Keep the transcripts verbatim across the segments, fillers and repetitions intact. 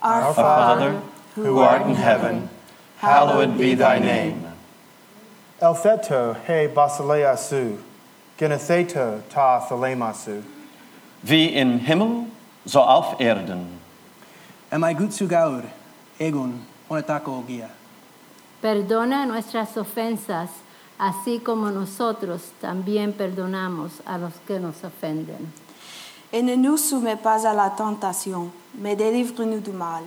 Our Father, who art in heaven, hallowed be thy name. Eltheto he basileasu, genetheto ta thelemasu. Wie im Himmel, so auf Erden. Amai gutzugaur, egun, onetako ogia. Perdona nuestras ofensas, así como nosotros también perdonamos a los que nos ofenden. Et ne nous soumets pas à la tentation, mais délivre-nous du mal.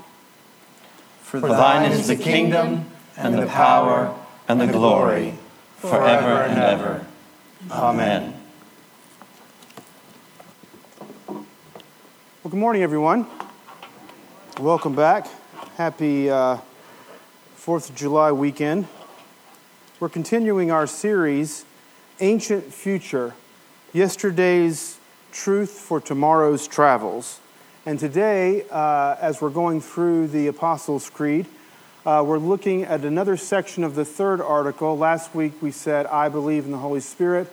For thine is the kingdom, and the power, and the glory, forever and ever. Amen. Well, good morning, everyone. Welcome back. Happy uh, Fourth of July weekend. We're continuing our series, Ancient Future, Yesterday's Truth for Tomorrow's Travels. And today, uh, as we're going through the Apostles' Creed, uh, we're looking at another section of the third article. Last week we said, I believe in the Holy Spirit.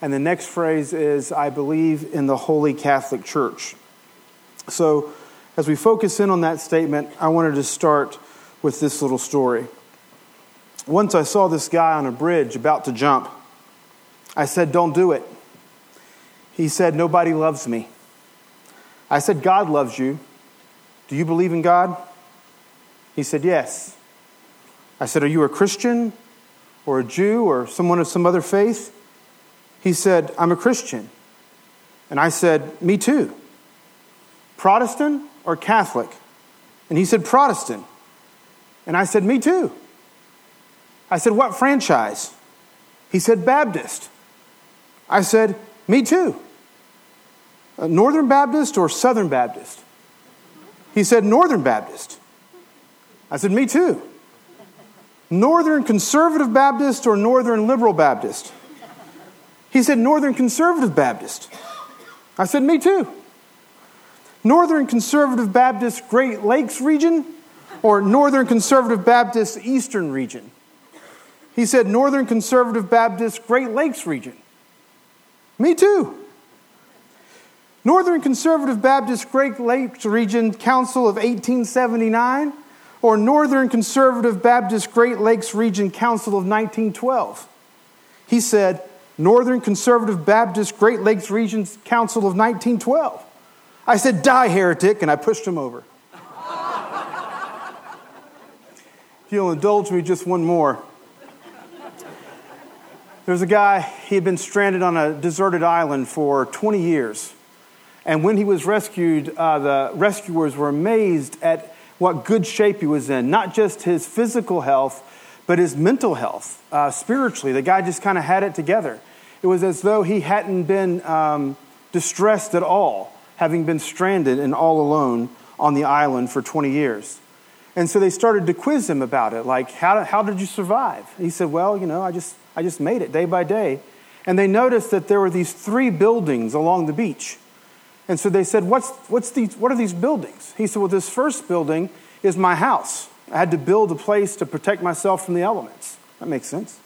And the next phrase is, I believe in the Holy Catholic Church. So as we focus in on that statement, I wanted to start with this little story. Once I saw this guy on a bridge about to jump. I said, don't do it. He said, nobody loves me. I said, God loves you. Do you believe in God? He said, yes. I said, are you a Christian or a Jew or someone of some other faith? He said, I'm a Christian. And I said, me too. Protestant or Catholic? And he said, Protestant. And I said, me too. I said, what franchise? He said, Baptist. I said, me too. Northern Baptist or Southern Baptist? He said, Northern Baptist. I said, me too. Northern Conservative Baptist or Northern Liberal Baptist? He said, Northern Conservative Baptist. I said, me too. Northern Conservative Baptist Great Lakes region or Northern Conservative Baptist Eastern region? He said, Northern Conservative Baptist, Great Lakes region. Me too. Northern Conservative Baptist, Great Lakes region, Council of eighteen seventy-nine, or Northern Conservative Baptist, Great Lakes region, Council of nineteen twelve. He said, Northern Conservative Baptist, Great Lakes region, Council of nineteen twelve. I said, die, heretic, and I pushed him over. If you'll indulge me just one more. There's a guy, he had been stranded on a deserted island for twenty years. And when he was rescued, uh, the rescuers were amazed at what good shape he was in. Not just his physical health, but his mental health, uh, spiritually. The guy just kind of had it together. It was as though he hadn't been um, distressed at all, having been stranded and all alone on the island for twenty years. And so they started to quiz him about it, like, how, how did you survive? And he said, well, you know, I just... I just made it day by day. And they noticed that there were these three buildings along the beach. And so they said, What's what's these what are these buildings? He said, well, this first building is my house. I had to build a place to protect myself from the elements. That makes sense.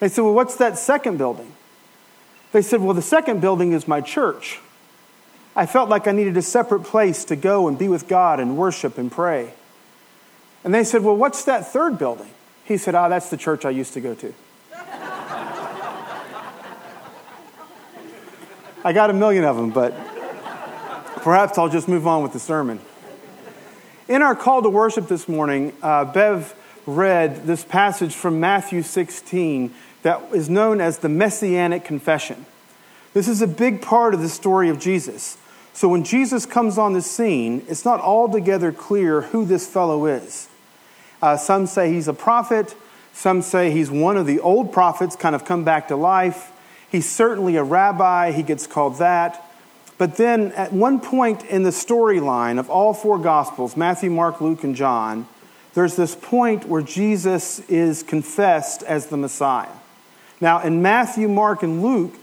They said, well, what's that second building? They said, well, the second building is my church. I felt like I needed a separate place to go and be with God and worship and pray. And they said, well, what's that third building? He said, ah, oh, that's the church I used to go to. I got a million of them, but perhaps I'll just move on with the sermon. In our call to worship this morning, uh, Bev read this passage from Matthew sixteen that is known as the Messianic Confession. This is a big part of the story of Jesus. So when Jesus comes on the scene, it's not altogether clear who this fellow is. Uh, some say he's a prophet. Some say he's one of the old prophets, kind of come back to life. He's certainly a rabbi. He gets called that. But then at one point in the storyline of all four Gospels, Matthew, Mark, Luke, and John, there's this point where Jesus is confessed as the Messiah. Now, in Matthew, Mark, and Luke,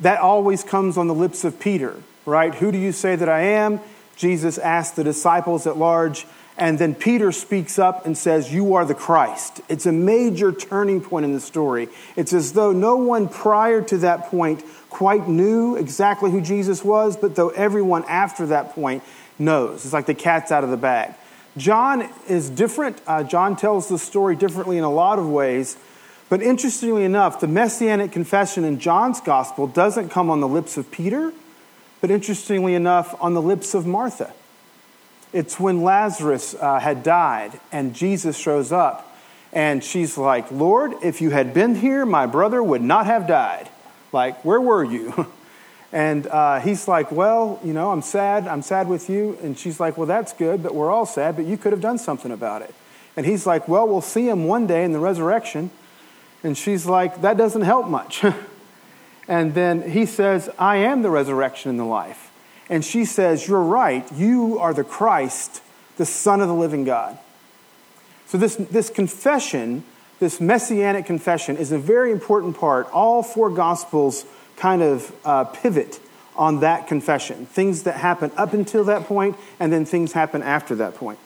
that always comes on the lips of Peter, right? Who do you say that I am? Jesus asked the disciples at large. And then Peter speaks up and says, you are the Christ. It's a major turning point in the story. It's as though no one prior to that point quite knew exactly who Jesus was, but though everyone after that point knows. It's like the cat's out of the bag. John is different. Uh, John tells the story differently in a lot of ways. But interestingly enough, the Messianic confession in John's gospel doesn't come on the lips of Peter, but interestingly enough, on the lips of Martha. It's when Lazarus uh, had died and Jesus shows up and she's like, "Lord, if you had been here, my brother would not have died. Like, where were you?" And uh, he's like, "Well, you know, I'm sad. I'm sad with you." And she's like, "Well, that's good, but we're all sad, but you could have done something about it." And he's like, "Well, we'll see him one day in the resurrection." And she's like, "That doesn't help much." And then he says, "I am the resurrection and the life." And she says, "You're right. You are the Christ, the Son of the living God." So this, this confession, this Messianic confession, is a very important part. All four Gospels kind of uh, pivot on that confession. Things that happen up until that point, and then things happen after that point.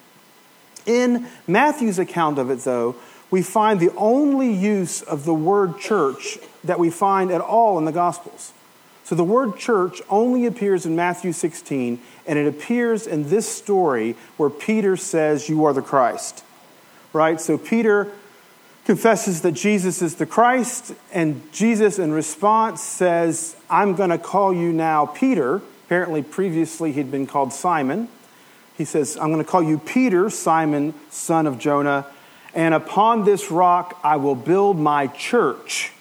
In Matthew's account of it, though, we find the only use of the word church that we find at all in the Gospels. So the word church only appears in Matthew sixteen, and it appears in this story where Peter says, "You are the Christ." Right? So Peter confesses that Jesus is the Christ, and Jesus in response says, "I'm going to call you now Peter." Apparently previously he'd been called Simon. He says, "I'm going to call you Peter, Simon, son of Jonah. And upon this rock I will build my church,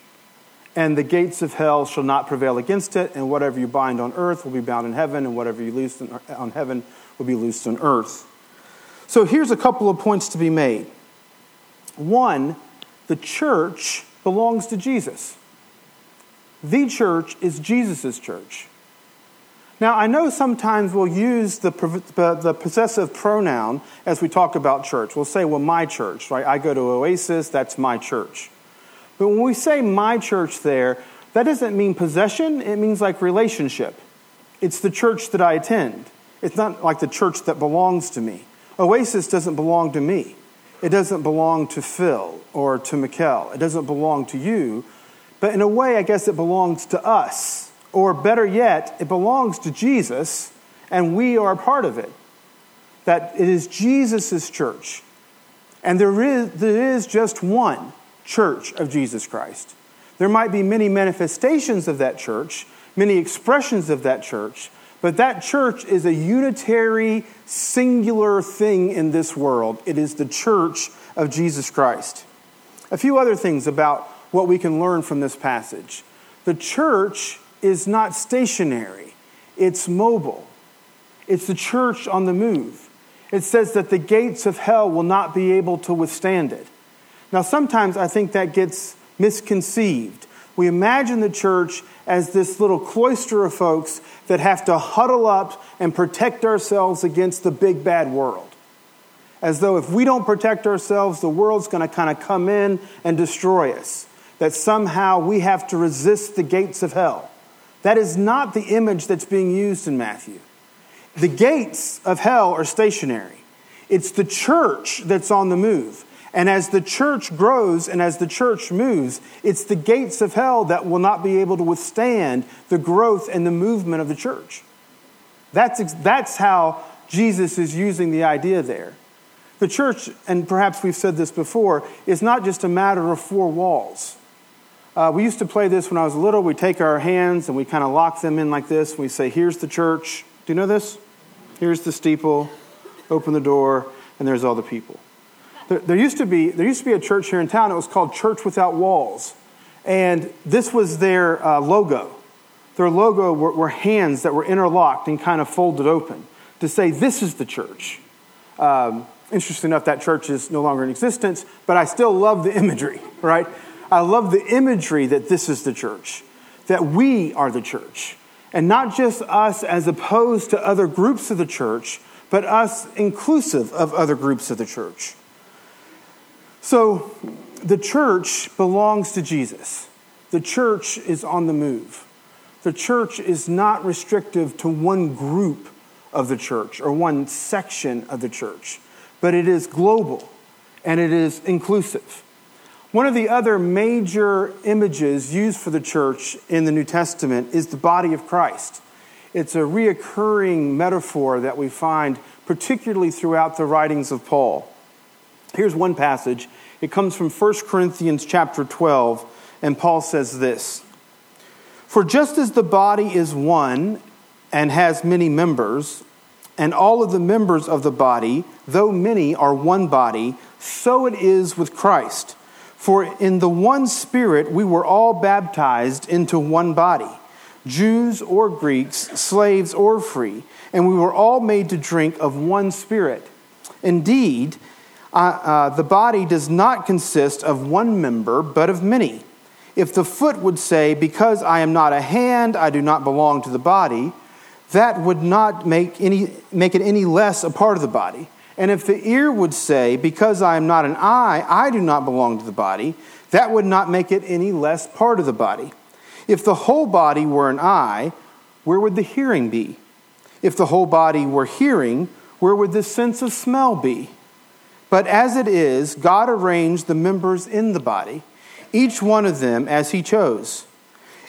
and the gates of hell shall not prevail against it. And whatever you bind on earth will be bound in heaven, and whatever you loose on heaven will be loosed on earth." So here's a couple of points to be made. One, the church belongs to Jesus. The church is Jesus' church. Now, I know sometimes we'll use the the possessive pronoun as we talk about church. We'll say, "Well, my church," right? I go to Oasis, that's my church. But when we say "my church" there, that doesn't mean possession. It means like relationship. It's the church that I attend. It's not like the church that belongs to me. Oasis doesn't belong to me. It doesn't belong to Phil or to Mikkel. It doesn't belong to you. But in a way, I guess it belongs to us. Or better yet, it belongs to Jesus, and we are a part of it. That it is Jesus' church. And there is, there is just one church of Jesus Christ. There might be many manifestations of that church, many expressions of that church, but that church is a unitary, singular thing in this world. It is the church of Jesus Christ. A few other things about what we can learn from this passage. The church is not stationary. It's mobile. It's the church on the move. It says that the gates of hell will not be able to withstand it. Now, sometimes I think that gets misconceived. We imagine the church as this little cloister of folks that have to huddle up and protect ourselves against the big bad world. As though if we don't protect ourselves, the world's going to kind of come in and destroy us. That somehow we have to resist the gates of hell. That is not the image that's being used in Matthew. The gates of hell are stationary. It's the church that's on the move. And as the church grows and as the church moves, it's the gates of hell that will not be able to withstand the growth and the movement of the church. That's, that's how Jesus is using the idea there. The church, and perhaps we've said this before, is not just a matter of four walls. Uh, we used to play this when I was little. We take our hands and we kind of lock them in like this. We say, "Here's the church." Do you know this? "Here's the steeple. Open the door, and there's all the people." There, there used to be there used to be a church here in town. It was called Church Without Walls, and this was their uh, logo. Their logo were, were hands that were interlocked and kind of folded open to say, "This is the church." Um, interesting enough, that church is no longer in existence, but I still love the imagery, right? I love the imagery that this is the church, that we are the church, and not just us as opposed to other groups of the church, but us inclusive of other groups of the church. So the church belongs to Jesus. The church is on the move. The church is not restrictive to one group of the church or one section of the church, but it is global and it is inclusive. One of the other major images used for the church in the New Testament is the body of Christ. it's a reoccurring metaphor that we find particularly throughout the writings of Paul. Here's one passage. It comes from First Corinthians chapter twelve, and Paul says this: "For just as the body is one and has many members, and all of the members of the body, though many, are one body, so it is with Christ. For in the one Spirit we were all baptized into one body, Jews or Greeks, slaves or free, and we were all made to drink of one Spirit. Indeed, uh, uh, the body does not consist of one member, but of many. If the foot would say, because I am not a hand, I do not belong to the body, that would not make any make it any less a part of the body. And if the ear would say, because I am not an eye, I do not belong to the body, that would not make it any less part of the body. If the whole body were an eye, where would the hearing be? If the whole body were hearing, where would the sense of smell be? But as it is, God arranged the members in the body, each one of them as he chose.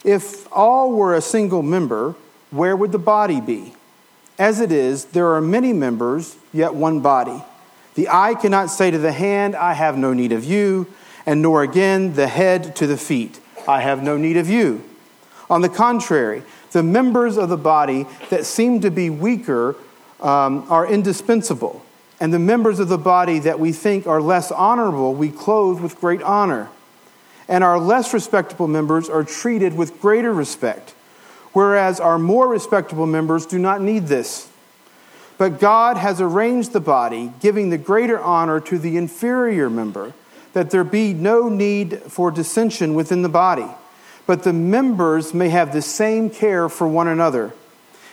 If all were a single member, where would the body be? As it is, there are many members, yet one body. The eye cannot say to the hand, I have no need of you, and nor again the head to the feet, I have no need of you. On the contrary, the members of the body that seem to be weaker um, are indispensable, and the members of the body that we think are less honorable we clothe with great honor, and our less respectable members are treated with greater respect, whereas our more respectable members do not need this. But God has arranged the body, giving the greater honor to the inferior member, that there be no need for dissension within the body, but the members may have the same care for one another.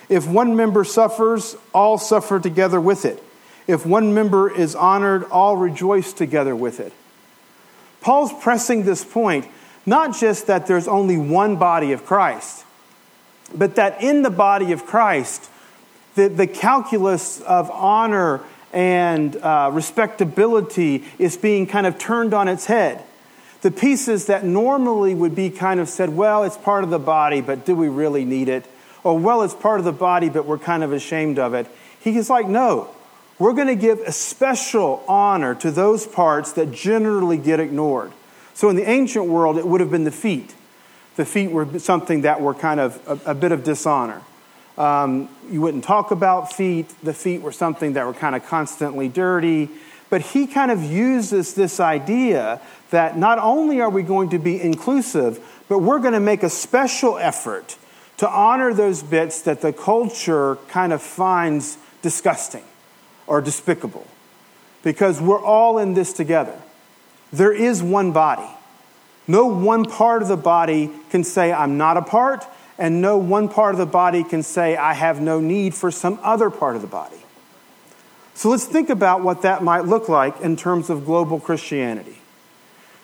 If one member suffers, all suffer together with it. If one member is honored, all rejoice together with it." Paul's pressing this point, not just that there's only one body of Christ, but that in the body of Christ, the, the calculus of honor and uh, respectability is being kind of turned on its head. The pieces that normally would be kind of said, well, it's part of the body, but do we really need it? Or, well, it's part of the body, but we're kind of ashamed of it. He is like, no, we're going to give a special honor to those parts that generally get ignored. So in the ancient world, it would have been the feet. The feet were something that were kind of a, a bit of dishonor. Um, you wouldn't talk about feet. The feet were something that were kind of constantly dirty. But he kind of uses this idea that not only are we going to be inclusive, but we're going to make a special effort to honor those bits that the culture kind of finds disgusting or despicable. Because we're all in this together. There is one body. No one part of the body can say, I'm not a part, and no one part of the body can say, I have no need for some other part of the body. So let's think about what that might look like in terms of global Christianity.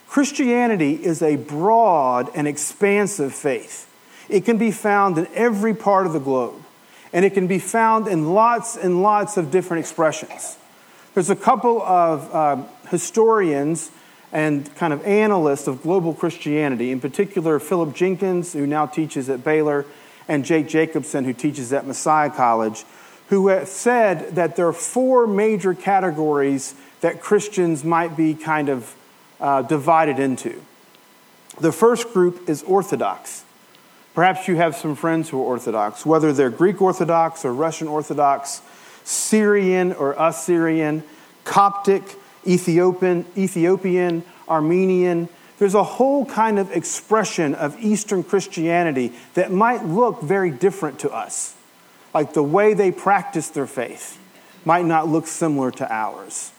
Christianity is a broad and expansive faith. It can be found in every part of the globe, and it can be found in lots and lots of different expressions. There's a couple of uh, historians and kind of analyst of global Christianity, in particular Philip Jenkins, who now teaches at Baylor, and Jake Jacobson, who teaches at Messiah College, who have said that there are four major categories that Christians might be kind of uh, divided into. The first group is Orthodox. Perhaps you have some friends who are Orthodox, whether they're Greek Orthodox or Russian Orthodox, Syrian or Assyrian, Coptic, Ethiopian, Ethiopian, Armenian. There's a whole kind of expression of Eastern Christianity that might look very different to us. Like the way they practice their faith might not look similar to ours.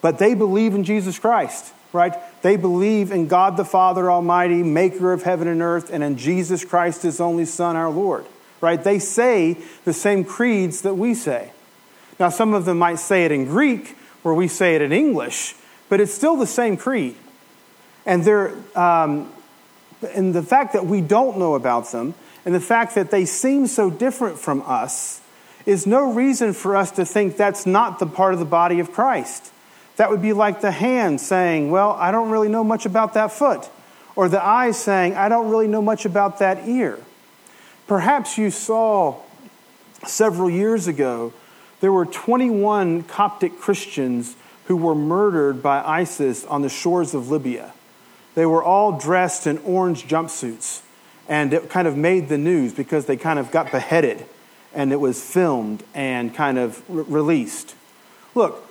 But they believe in Jesus Christ, right? They believe in God the Father Almighty, maker of heaven and earth, and in Jesus Christ, his only Son, our Lord, right? They say the same creeds that we say. Now, some of them might say it in Greek, where we say it in English, but it's still the same creed. And they're, um, and the fact that we don't know about them, and the fact that they seem so different from us, is no reason for us to think that's not the part of the body of Christ. That would be like the hand saying, well, I don't really know much about that foot. Or the eye saying, I don't really know much about that ear. Perhaps you saw several years ago, there were twenty-one Coptic Christians who were murdered by ISIS on the shores of Libya. They were all dressed in orange jumpsuits, and it kind of made the news because they kind of got beheaded, and it was filmed and kind of re- released. Look,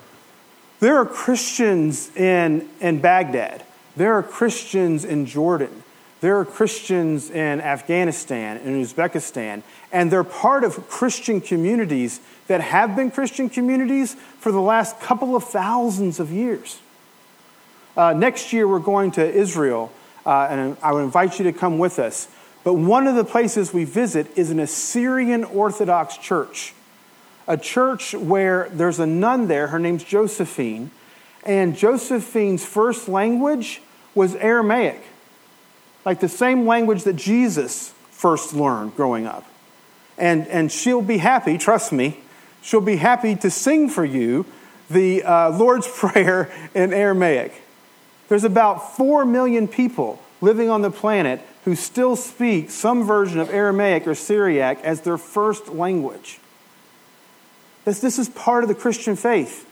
there are Christians in, in Baghdad. There are Christians in Jordan. There are Christians in Afghanistan and Uzbekistan, and they're part of Christian communities that have been Christian communities for the last couple of thousands of years. Uh, next year, we're going to Israel, uh, and I would invite you to come with us. But one of the places we visit is an Assyrian Orthodox church, a church where there's a nun there. Her name's Josephine, and Josephine's first language was Aramaic, like the same language that Jesus first learned growing up. And and she'll be happy, trust me, she'll be happy to sing for you the uh, Lord's Prayer in Aramaic. There's about four million people living on the planet who still speak some version of Aramaic or Syriac as their first language. This, this is part of the Christian faith.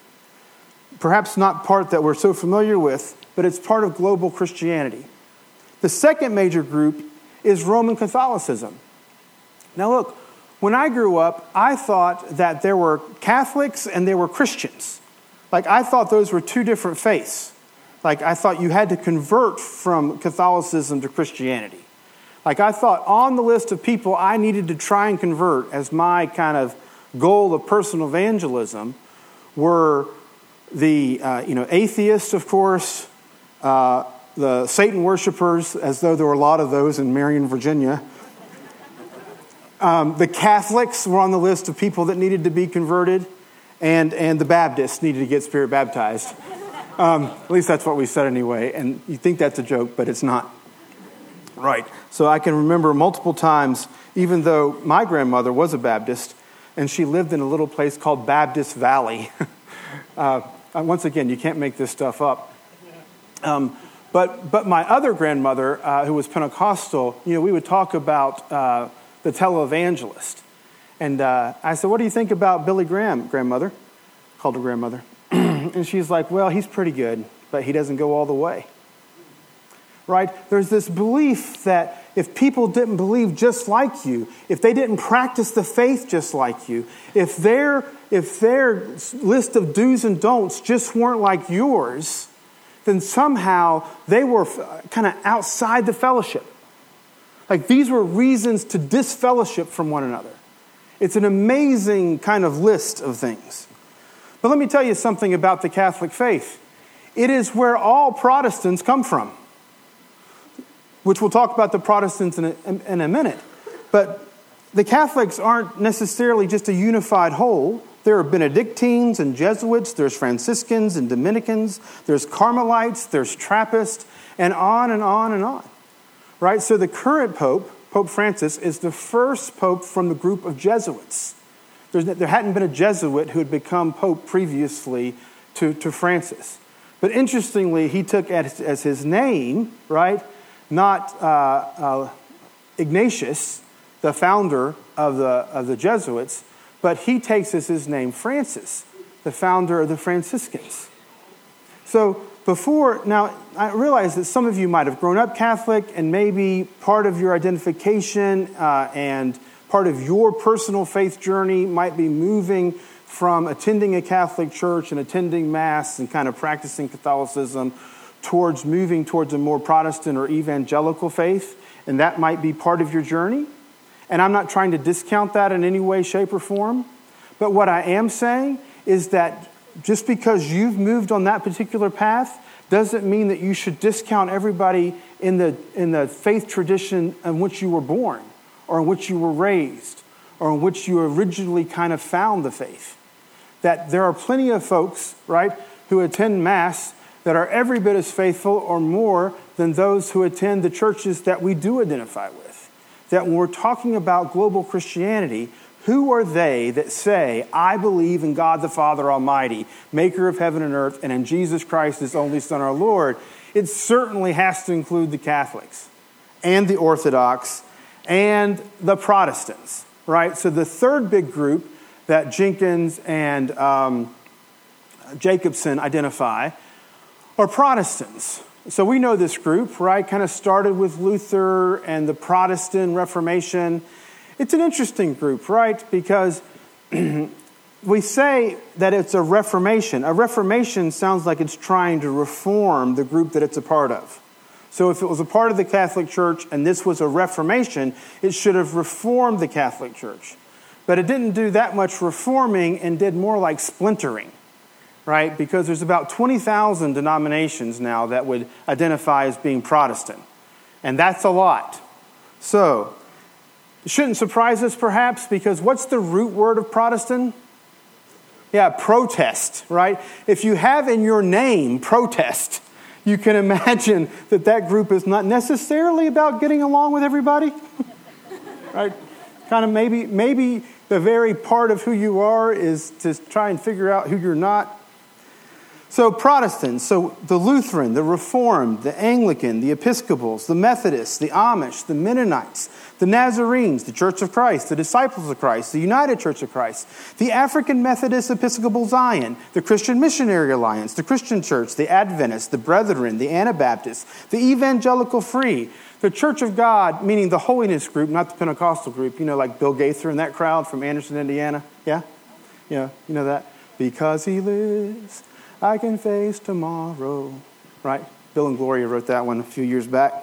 Perhaps not part that we're so familiar with, but it's part of global Christianity. The second major group is Roman Catholicism. Now look, when I grew up, I thought that there were Catholics and there were Christians. Like, I thought those were two different faiths. Like, I thought you had to convert from Catholicism to Christianity. Like, I thought on the list of people I needed to try and convert as my kind of goal of personal evangelism were the, uh, you know, atheists, of course, uh, the Satan worshipers, as though there were a lot of those in Marion, Virginia. Um, the Catholics were on the list of people that needed to be converted, and and the Baptists needed to get spirit baptized. Um, at least that's what we said anyway, and you think that's a joke, but it's not. Right. So I can remember multiple times, even though my grandmother was a Baptist, and she lived in a little place called Baptist Valley. uh, once again, you can't make this stuff up. Um But but my other grandmother, uh, who was Pentecostal, you know, we would talk about uh, the televangelist. And uh, I said, what do you think about Billy Graham, grandmother? Called her grandmother. And she's like, well, he's pretty good, but he doesn't go all the way. Right? There's this belief that if people didn't believe just like you, if they didn't practice the faith just like you, if their if their list of do's and don'ts just weren't like yours, then somehow they were kind of outside the fellowship. Like, these were reasons to disfellowship from one another. It's an amazing kind of list of things. But let me tell you something about the Catholic faith. It is where all Protestants come from, which we'll talk about the Protestants in a, in, in a minute. But the Catholics aren't necessarily just a unified whole. There are Benedictines and Jesuits, there's Franciscans and Dominicans, there's Carmelites, there's Trappists, and on and on and on, right? So the current Pope, Pope Francis, is the first Pope from the group of Jesuits. There's, there hadn't been a Jesuit who had become Pope previously to, to Francis. But interestingly, he took as, as his name, right, not uh, uh, Ignatius, the founder of the, of the Jesuits, but he takes as his name Francis, the founder of the Franciscans. So before, now I realize that some of you might have grown up Catholic, and maybe part of your identification uh, and part of your personal faith journey might be moving from attending a Catholic church and attending Mass and kind of practicing Catholicism towards moving towards a more Protestant or evangelical faith, and that might be part of your journey. And I'm not trying to discount that in any way, shape, or form. But what I am saying is that just because you've moved on that particular path doesn't mean that you should discount everybody in the in the faith tradition in which you were born, or in which you were raised, or in which you originally kind of found the faith. That there are plenty of folks, right, who attend Mass that are every bit as faithful or more than those who attend the churches that we do identify with. That when we're talking about global Christianity, who are they that say, I believe in God the Father Almighty, maker of heaven and earth, and in Jesus Christ, his only Son, our Lord? It certainly has to include the Catholics and the Orthodox and the Protestants. right? So the third big group that Jenkins and um, Jacobson identify are Protestants. So we know this group, right? Kind of started with Luther and the Protestant Reformation. It's an interesting group, right? Because we say that it's a reformation. A reformation sounds like it's trying to reform the group that it's a part of. So if it was a part of the Catholic Church and this was a reformation, it should have reformed the Catholic Church. But it didn't do that much reforming and did more like splintering, right? Because there's about twenty thousand denominations now that would identify as being Protestant. And that's a lot. So it shouldn't surprise us perhaps, because what's the root word of Protestant? Yeah, protest, right? If you have in your name protest, you can imagine that that group is not necessarily about getting along with everybody, right? Kind of maybe maybe the very part of who you are is to try and figure out who you're not. So Protestants, so the Lutheran, the Reformed, the Anglican, the Episcopals, the Methodists, the Amish, the Mennonites, the Nazarenes, the Church of Christ, the Disciples of Christ, the United Church of Christ, the African Methodist Episcopal Zion, the Christian Missionary Alliance, the Christian Church, the Adventists, the Brethren, the Anabaptists, the Evangelical Free, the Church of God, meaning the Holiness group, not the Pentecostal group, you know, like Bill Gaither and that crowd from Anderson, Indiana. Yeah? Yeah, you know that. Because he lives, I can face tomorrow. Right? Bill and Gloria wrote that one a few years back.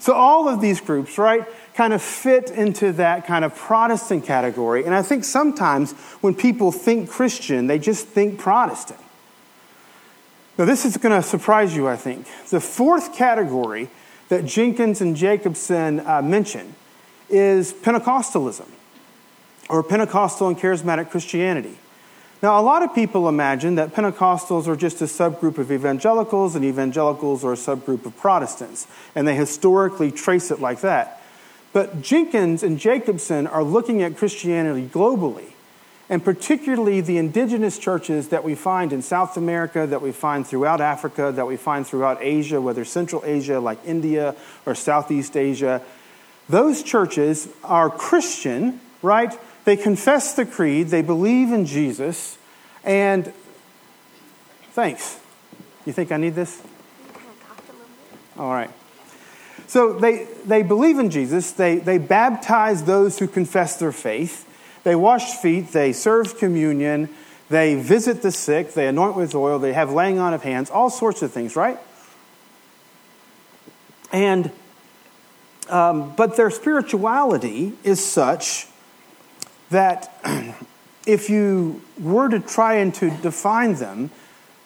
So all of these groups, right, kind of fit into that kind of Protestant category. And I think sometimes when people think Christian, they just think Protestant. Now, this is going to surprise you, I think. The fourth category that Jenkins and Jacobson uh, mention is Pentecostalism, or Pentecostal and Charismatic Christianity. Now, a lot of people imagine that Pentecostals are just a subgroup of evangelicals, and evangelicals are a subgroup of Protestants, and they historically trace it like that. But Jenkins and Jacobson are looking at Christianity globally, and particularly the indigenous churches that we find in South America, that we find throughout Africa, that we find throughout Asia, whether Central Asia like India or Southeast Asia. Those churches are Christian, right? They confess the creed, they believe in Jesus, and thanks. You think I need this? All right. So they, they believe in Jesus, they, they baptize those who confess their faith, they wash feet, they serve communion, they visit the sick, they anoint with oil, they have laying on of hands, all sorts of things, right? And, um, but their spirituality is such that if you were to try and to define them,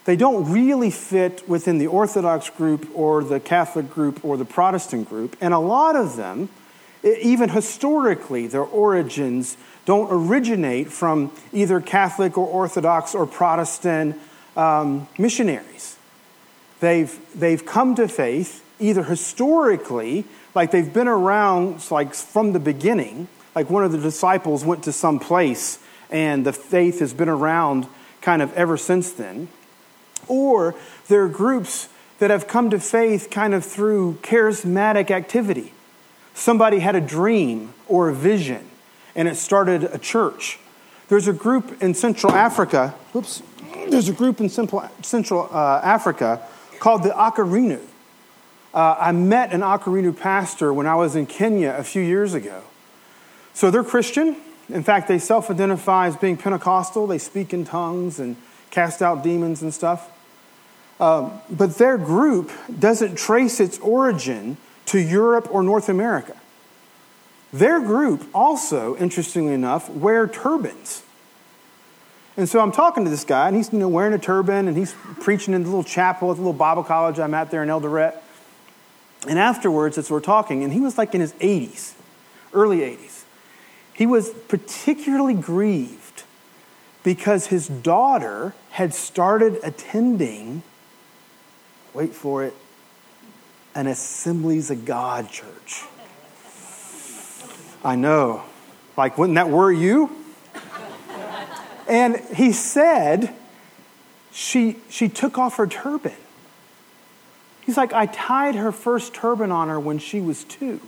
they don't really fit within the Orthodox group or the Catholic group or the Protestant group. And a lot of them, even historically, their origins don't originate from either Catholic or Orthodox or Protestant um, missionaries. They've, they've come to faith either historically, like they've been around like from the beginning, like one of the disciples went to some place and the faith has been around kind of ever since then. Or there are groups that have come to faith kind of through charismatic activity. Somebody had a dream or a vision and it started a church. There's a group in Central Africa, oops, there's a group in Central uh, Africa called the Akarinu. Uh, I met an Akarinu pastor when I was in Kenya a few years ago. So they're Christian. In fact, they self-identify as being Pentecostal. They speak in tongues and cast out demons and stuff. Um, but their group doesn't trace its origin to Europe or North America. Their group also, interestingly enough, wear turbans. And so I'm talking to this guy, and he's you know, wearing a turban, and he's preaching in the little chapel at the little Bible college I'm at there in Eldoret. And afterwards, as we're talking, and he was like in his eighties, early eighties. He was particularly grieved because his daughter had started attending, wait for it, an Assemblies of God church. I know. Like, wouldn't that worry you? And he said she she took off her turban. He's like, I tied her first turban on her when she was two.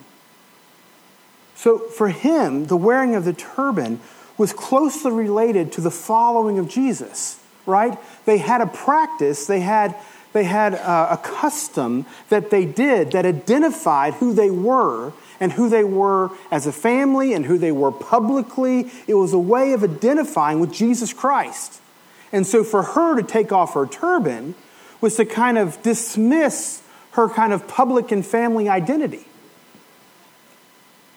So for him, the wearing of the turban was closely related to the following of Jesus, right? They had a practice, they had they had a, a custom that they did that identified who they were and who they were as a family and who they were publicly. It was a way of identifying with Jesus Christ. And so for her to take off her turban was to kind of dismiss her kind of public and family identity.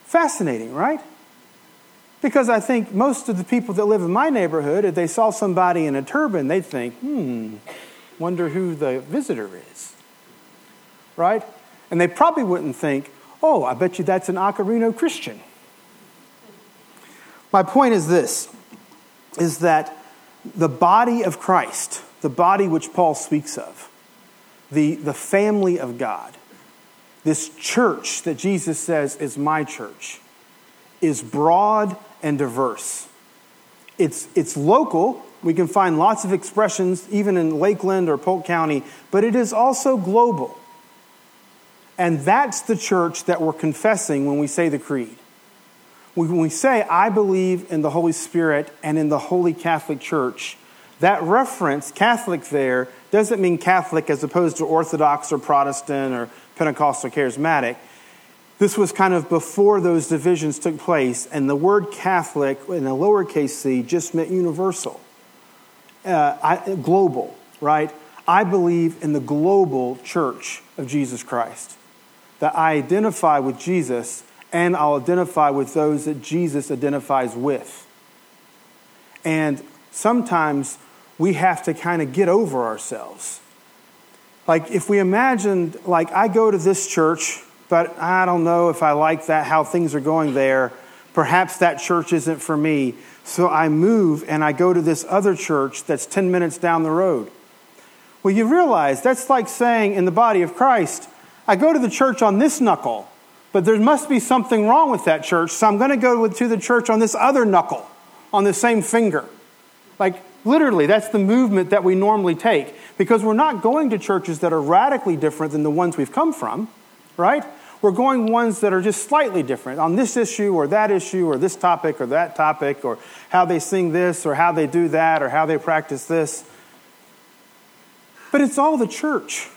Fascinating, right? Because I think most of the people that live in my neighborhood, if they saw somebody in a turban, they'd think, hmm, wonder who the visitor is, right? And they probably wouldn't think, oh, I bet you that's an Ocarino Christian. My point is this, is that the body of Christ, the body which Paul speaks of, the, the family of God, this church that Jesus says is my church, is broad and diverse. It's, it's local. We can find lots of expressions even in Lakeland or Polk County, but it is also global. And that's the church that we're confessing when we say the creed. When we say, I believe in the Holy Spirit and in the Holy Catholic Church, that reference, Catholic there, doesn't mean Catholic as opposed to Orthodox or Protestant or Pentecostal charismatic. This was kind of before those divisions took place, and the word Catholic in a lowercase c just meant universal, uh, I, global, right? I believe in the global church of Jesus Christ, that I identify with Jesus and I'll identify with those that Jesus identifies with. And sometimes we have to kind of get over ourselves. Like if we imagined, like I go to this church, but I don't know if I like that, how things are going there. Perhaps that church isn't for me. So I move and I go to this other church that's ten minutes down the road. Well, you realize that's like saying in the body of Christ, I go to the church on this knuckle, but there must be something wrong with that church. So I'm going to go to the church on this other knuckle, on the same finger. Like literally, that's the movement that we normally take because we're not going to churches that are radically different than the ones we've come from. Right? We're going ones that are just slightly different on this issue or that issue or this topic or that topic or how they sing this or how they do that or how they practice this. But it's all the church.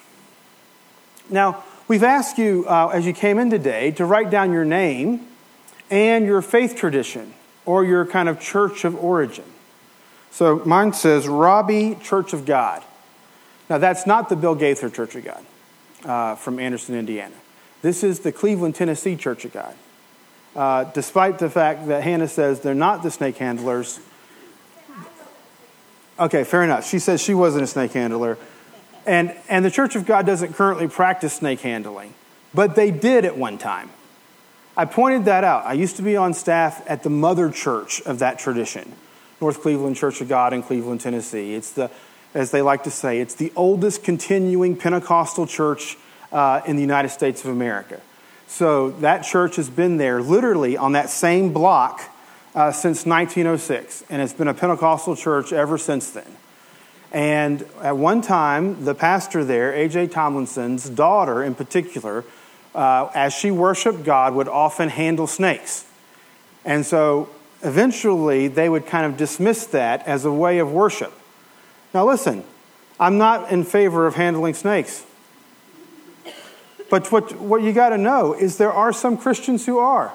Now, we've asked you uh, as you came in today to write down your name and your faith tradition or your kind of church of origin. So mine says Robbie Church of God. Now, that's not the Bill Gaither Church of God uh, from Anderson, Indiana. This is the Cleveland, Tennessee Church of God. Uh, despite the fact that Hannah says they're not the snake handlers. Okay, fair enough. She says she wasn't a snake handler. And, and the Church of God doesn't currently practice snake handling, but they did at one time. I pointed that out. I used to be on staff at the mother church of that tradition, North Cleveland Church of God in Cleveland, Tennessee. It's the, as they like to say, it's the oldest continuing Pentecostal church Uh, in the United States of America. So that church has been there literally on that same block uh, since nineteen oh six, and it's been a Pentecostal church ever since then. And at one time, the pastor there, A J Tomlinson's daughter in particular, uh, as she worshiped God, would often handle snakes. And so eventually they would kind of dismiss that as a way of worship. Now listen, I'm not in favor of handling snakes. But what, what you got to know is there are some Christians who are.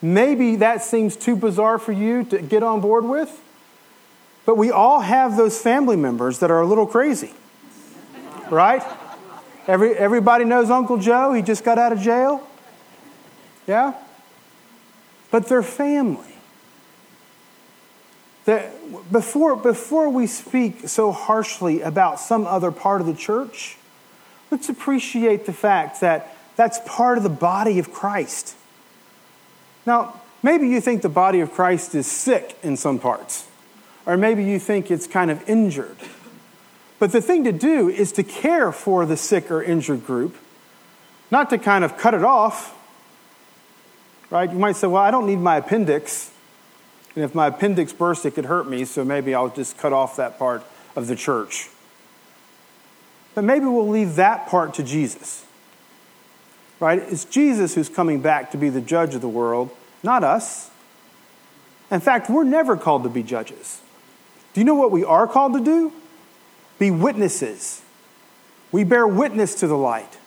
Maybe that seems too bizarre for you to get on board with, but we all have those family members that are a little crazy, right? Every, everybody knows Uncle Joe. He just got out of jail. Yeah? But they're family. That before, before we speak so harshly about some other part of the church, let's appreciate the fact that that's part of the body of Christ. Now, maybe you think the body of Christ is sick in some parts, or maybe you think it's kind of injured. But the thing to do is to care for the sick or injured group, not to kind of cut it off, right? You might say, well, I don't need my appendix, and if my appendix bursts, it could hurt me, so maybe I'll just cut off that part of the church. But maybe we'll leave that part to Jesus. right? It's Jesus who's coming back to be the judge of the world, not us. In fact, we're never called to be judges. Do you know what we are called to do? Be witnesses. We bear witness to the light.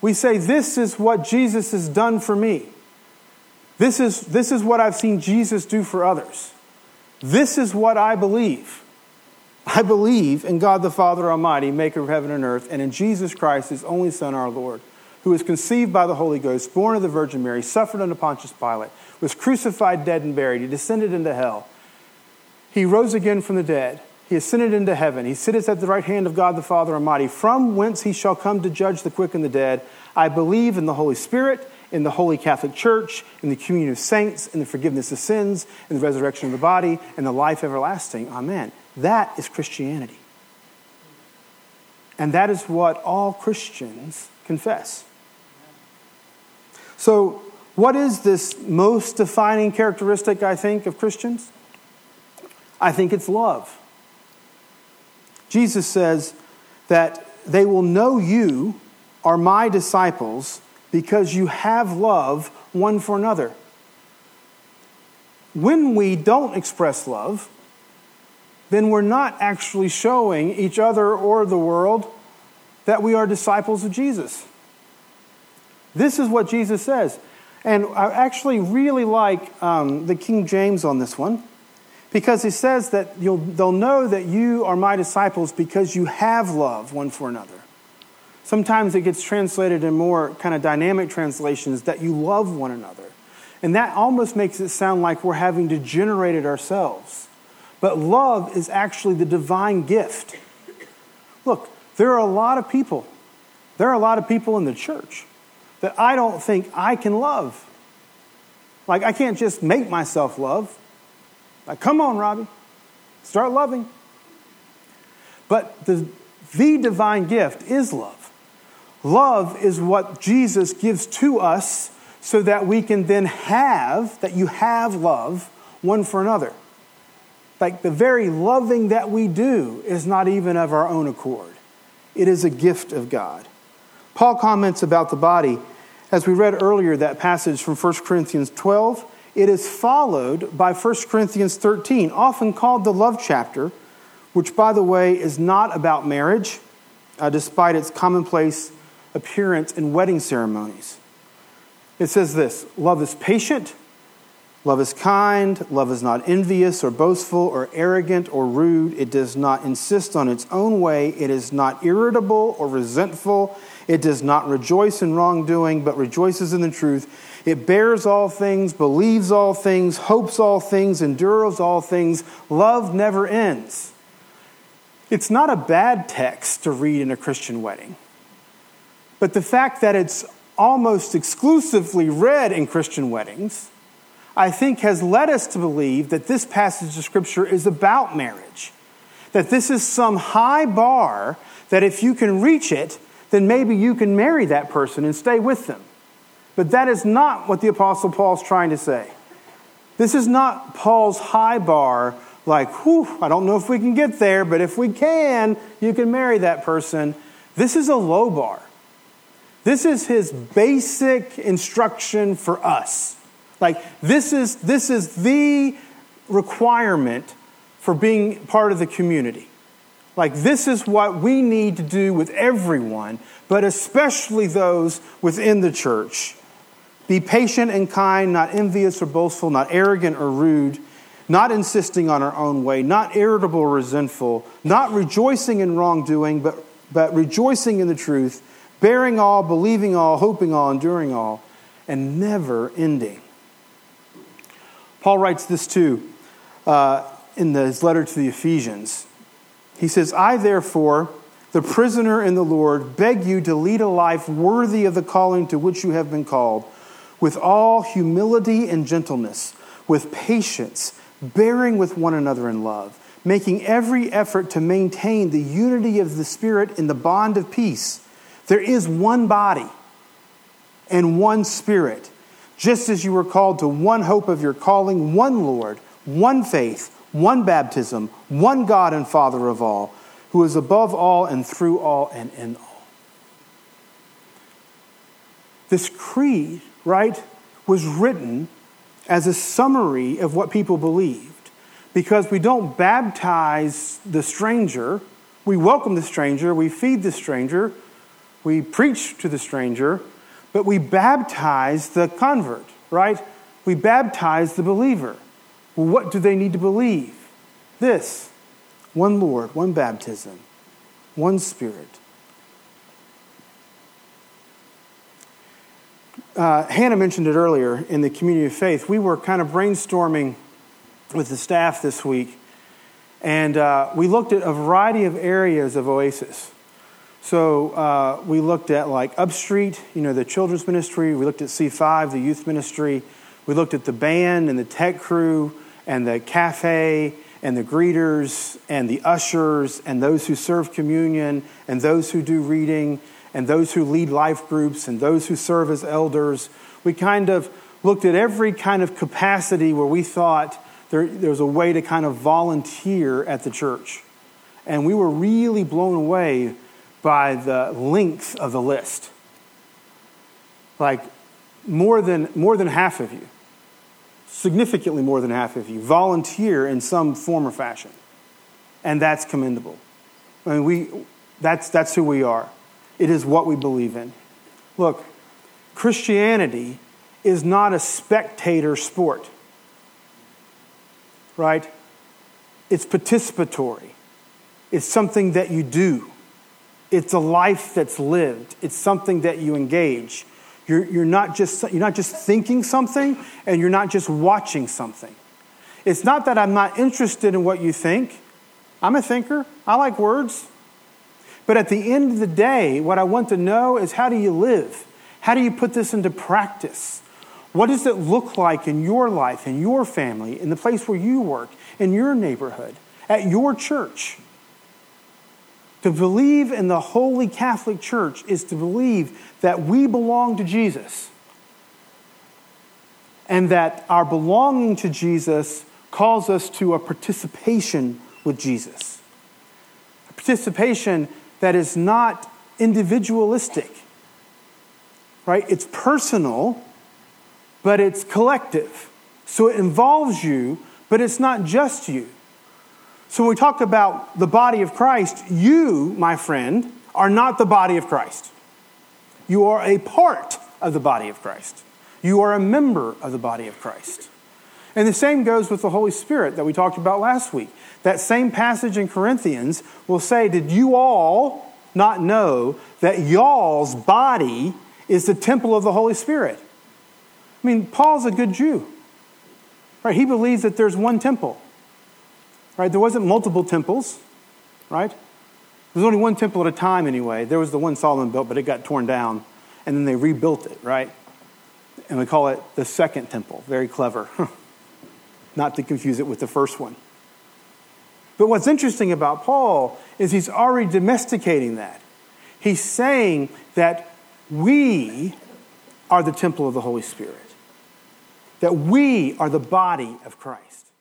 We say, this is what Jesus has done for me. This is, this is what I've seen Jesus do for others. This is what I believe. I believe in God the Father Almighty, maker of heaven and earth, and in Jesus Christ, his only Son, our Lord, who was conceived by the Holy Ghost, born of the Virgin Mary, suffered under Pontius Pilate, was crucified, dead, and buried. He descended into hell. He rose again from the dead. He ascended into heaven. He sitteth at the right hand of God the Father Almighty, from whence he shall come to judge the quick and the dead. I believe in the Holy Spirit, in the Holy Catholic Church, in the communion of saints, in the forgiveness of sins, in the resurrection of the body, and the life everlasting. Amen. That is Christianity. And that is what all Christians confess. So what is this most defining characteristic, I think, of Christians? I think it's love. Jesus says that they will know you are my disciples because you have love one for another. When we don't express love, then we're not actually showing each other or the world that we are disciples of Jesus. This is what Jesus says. And I actually really like um, the King James on this one, because he says that you'll, they'll know that you are my disciples because you have love one for another. Sometimes it gets translated in more kind of dynamic translations that you love one another. And that almost makes it sound like we're having to generate it ourselves. But love is actually the divine gift. Look, there are a lot of people. There are a lot of people in the church that I don't think I can love. Like, I can't just make myself love. Like, come on, Robbie. Start loving. But the, the divine gift is love. Love is what Jesus gives to us so that we can then have, that you have love one for another. Like, the very loving that we do is not even of our own accord. It is a gift of God. Paul comments about the body. As we read earlier, that passage from First Corinthians twelve, it is followed by First Corinthians thirteen, often called the love chapter, which, by the way, is not about marriage, uh, despite its commonplace appearance in wedding ceremonies. It says this: love is patient, love is kind, love is not envious or boastful or arrogant or rude. It does not insist on its own way. It is not irritable or resentful. It does not rejoice in wrongdoing, but rejoices in the truth. It bears all things, believes all things, hopes all things, endures all things. Love never ends. It's not a bad text to read in a Christian wedding. But the fact that it's almost exclusively read in Christian weddings, I think, has led us to believe that this passage of Scripture is about marriage. That this is some high bar that if you can reach it, then maybe you can marry that person and stay with them. But that is not what the Apostle Paul's trying to say. This is not Paul's high bar, like, whew, I don't know if we can get there, but if we can, you can marry that person. This is a low bar. This is his basic instruction for us. Like, this is, this is the requirement for being part of the community. Like, this is what we need to do with everyone, but especially those within the church. Be patient and kind, not envious or boastful, not arrogant or rude, not insisting on our own way, not irritable or resentful, not rejoicing in wrongdoing, but, but rejoicing in the truth, bearing all, believing all, hoping all, enduring all, and never ending. Paul writes this too uh, in his letter to the Ephesians. He says, I therefore, the prisoner in the Lord, beg you to lead a life worthy of the calling to which you have been called, with all humility and gentleness, with patience, bearing with one another in love, making every effort to maintain the unity of the Spirit in the bond of peace. There is one body and one Spirit, just as you were called to one hope of your calling, one Lord, one faith, one baptism, one God and Father of all, who is above all and through all and in all. This creed, right, was written as a summary of what people believed, because we don't baptize the stranger. We welcome the stranger, we feed the stranger, we preach to the stranger, but we baptize the convert, right? We baptize the believer. Well, what do they need to believe? This: one Lord, one baptism, one Spirit. Uh, Hannah mentioned it earlier in the community of faith. We were kind of brainstorming with the staff this week, and uh, we looked at a variety of areas of Oasis. So uh, we looked at like Upstreet, you know, the children's ministry. We looked at C five, the youth ministry. We looked at the band and the tech crew and the cafe and the greeters and the ushers and those who serve communion and those who do reading and those who lead life groups, and those who serve as elders. We kind of looked at every kind of capacity where we thought there, there was a way to kind of volunteer at the church. And we were really blown away by the length of the list. Like more than, more than half of you, significantly more than half of you, volunteer in some form or fashion. And that's commendable. I mean, we that's that's who we are. It is what we believe in. Look, Christianity is not a spectator sport, right? It's participatory. It's something that you do. It's a life that's lived. It's something that you engage. You're, you're not just you're not just thinking something, and you're not just watching something. It's not that I'm not interested in what you think. I'm a thinker. I like words. But at the end of the day, what I want to know is, how do you live? How do you put this into practice? What does it look like in your life, in your family, in the place where you work, in your neighborhood, at your church? To believe in the Holy Catholic Church is to believe that we belong to Jesus, and that our belonging to Jesus calls us to a participation with Jesus. A participation that is not individualistic, right? It's personal, but it's collective. So it involves you, but it's not just you. So when we talk about the body of Christ, you, my friend, are not the body of Christ. You are a part of the body of Christ. You are a member of the body of Christ. And the same goes with the Holy Spirit that we talked about last week. That same passage in Corinthians will say, did you all not know that y'all's body is the temple of the Holy Spirit? I mean, Paul's a good Jew, right? He believes that there's one temple, right? There wasn't multiple temples, right? There's only one temple at a time anyway. There was the one Solomon built, but it got torn down, and then they rebuilt it, right? And we call it the second temple. Very clever. Not to confuse it with the first one. But what's interesting about Paul is he's already domesticating that. He's saying that we are the temple of the Holy Spirit, that we are the body of Christ.